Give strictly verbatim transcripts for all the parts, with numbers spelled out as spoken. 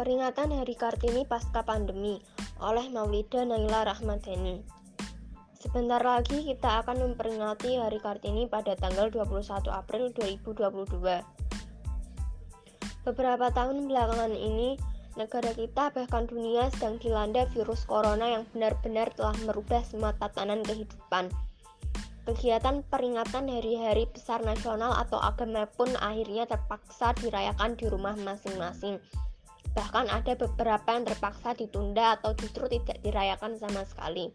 Peringatan Hari Kartini Pasca Pandemi oleh Maulida Naila Rakhmadani. Sebentar lagi kita akan memperingati Hari Kartini pada tanggal dua puluh satu April dua ribu dua puluh dua. Beberapa tahun belakangan ini, negara kita bahkan dunia sedang dilanda virus corona yang benar-benar telah merubah semua tatanan kehidupan. Kegiatan peringatan hari-hari besar nasional atau agama pun akhirnya terpaksa dirayakan di rumah masing-masing. Bahkan ada beberapa yang terpaksa ditunda atau justru tidak dirayakan sama sekali.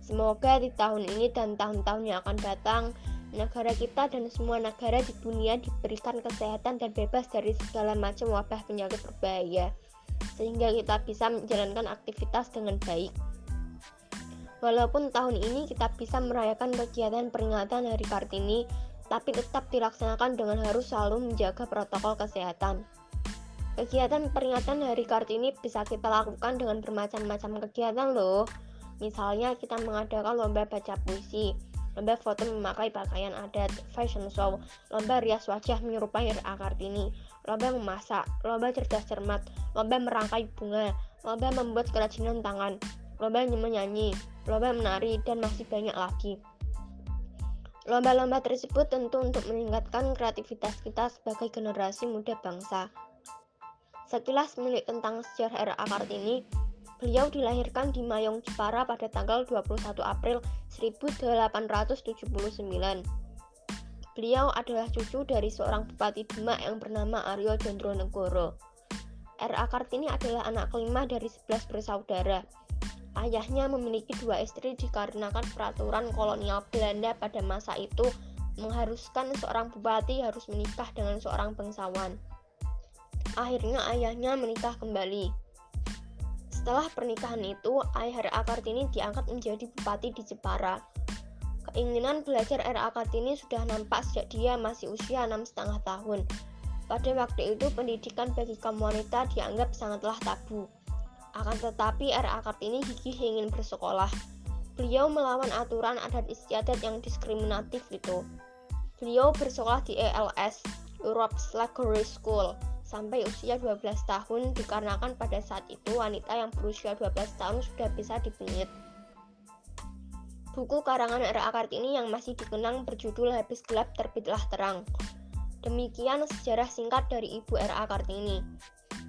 Semoga di tahun ini dan tahun-tahun yang akan datang, negara kita dan semua negara di dunia diberikan kesehatan dan bebas dari segala macam wabah penyakit berbahaya, sehingga kita bisa menjalankan aktivitas dengan baik. Walaupun tahun ini kita bisa merayakan kegiatan peringatan Hari Kartini, tapi tetap dilaksanakan dengan harus selalu menjaga protokol kesehatan. Kegiatan peringatan Hari Kartini bisa kita lakukan dengan bermacam-macam kegiatan loh. Misalnya kita mengadakan lomba baca puisi, lomba foto memakai pakaian adat, fashion show, lomba rias wajah menyerupai R A Kartini, lomba memasak, lomba cerdas cermat, lomba merangkai bunga, lomba membuat kerajinan tangan, lomba menyanyi, lomba menari, dan masih banyak lagi. Lomba-lomba tersebut tentu untuk meningkatkan kreativitas kita sebagai generasi muda bangsa. Sekilas milik tentang sejarah R A. Kartini, beliau dilahirkan di Mayong, Jepara pada tanggal dua puluh satu April seribu delapan ratus tujuh puluh sembilan. Beliau adalah cucu dari seorang bupati Demak yang bernama Aryo Jendronegoro. R A. Kartini adalah anak kelima dari sebelas bersaudara. Ayahnya memiliki dua istri dikarenakan peraturan kolonial Belanda pada masa itu mengharuskan seorang bupati harus menikah dengan seorang bangsawan. Akhirnya ayahnya menikah kembali. Setelah pernikahan itu, ayah R A. Kartini diangkat menjadi bupati di Jepara. Keinginan belajar R A. Kartini sudah nampak sejak dia masih usia enam koma lima tahun. Pada waktu itu, pendidikan bagi kaum wanita dianggap sangatlah tabu. Akan tetapi, R A. Kartini gigih ingin bersekolah. Beliau melawan aturan adat istiadat yang diskriminatif itu. Beliau bersekolah di E L S, Europese Lagere School, sampai usia dua belas tahun dikarenakan pada saat itu wanita yang berusia dua belas tahun sudah bisa dipenyit. Buku karangan R A. Kartini yang masih dikenang berjudul Habis Gelap Terbitlah Terang. Demikian sejarah singkat dari Ibu R A. Kartini.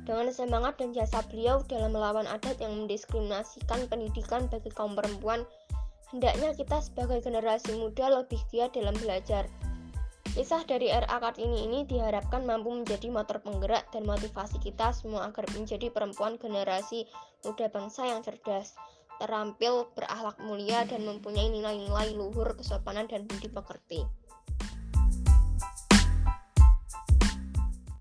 Dengan semangat dan jasa beliau dalam melawan adat yang mendiskriminasikan pendidikan bagi kaum perempuan, hendaknya kita sebagai generasi muda lebih giat dalam belajar. Kisah dari R A. Kartini ini diharapkan mampu menjadi motor penggerak dan motivasi kita semua agar menjadi perempuan generasi muda bangsa yang cerdas, terampil, berakhlak mulia, dan mempunyai nilai-nilai luhur, kesopanan, dan budi pekerti.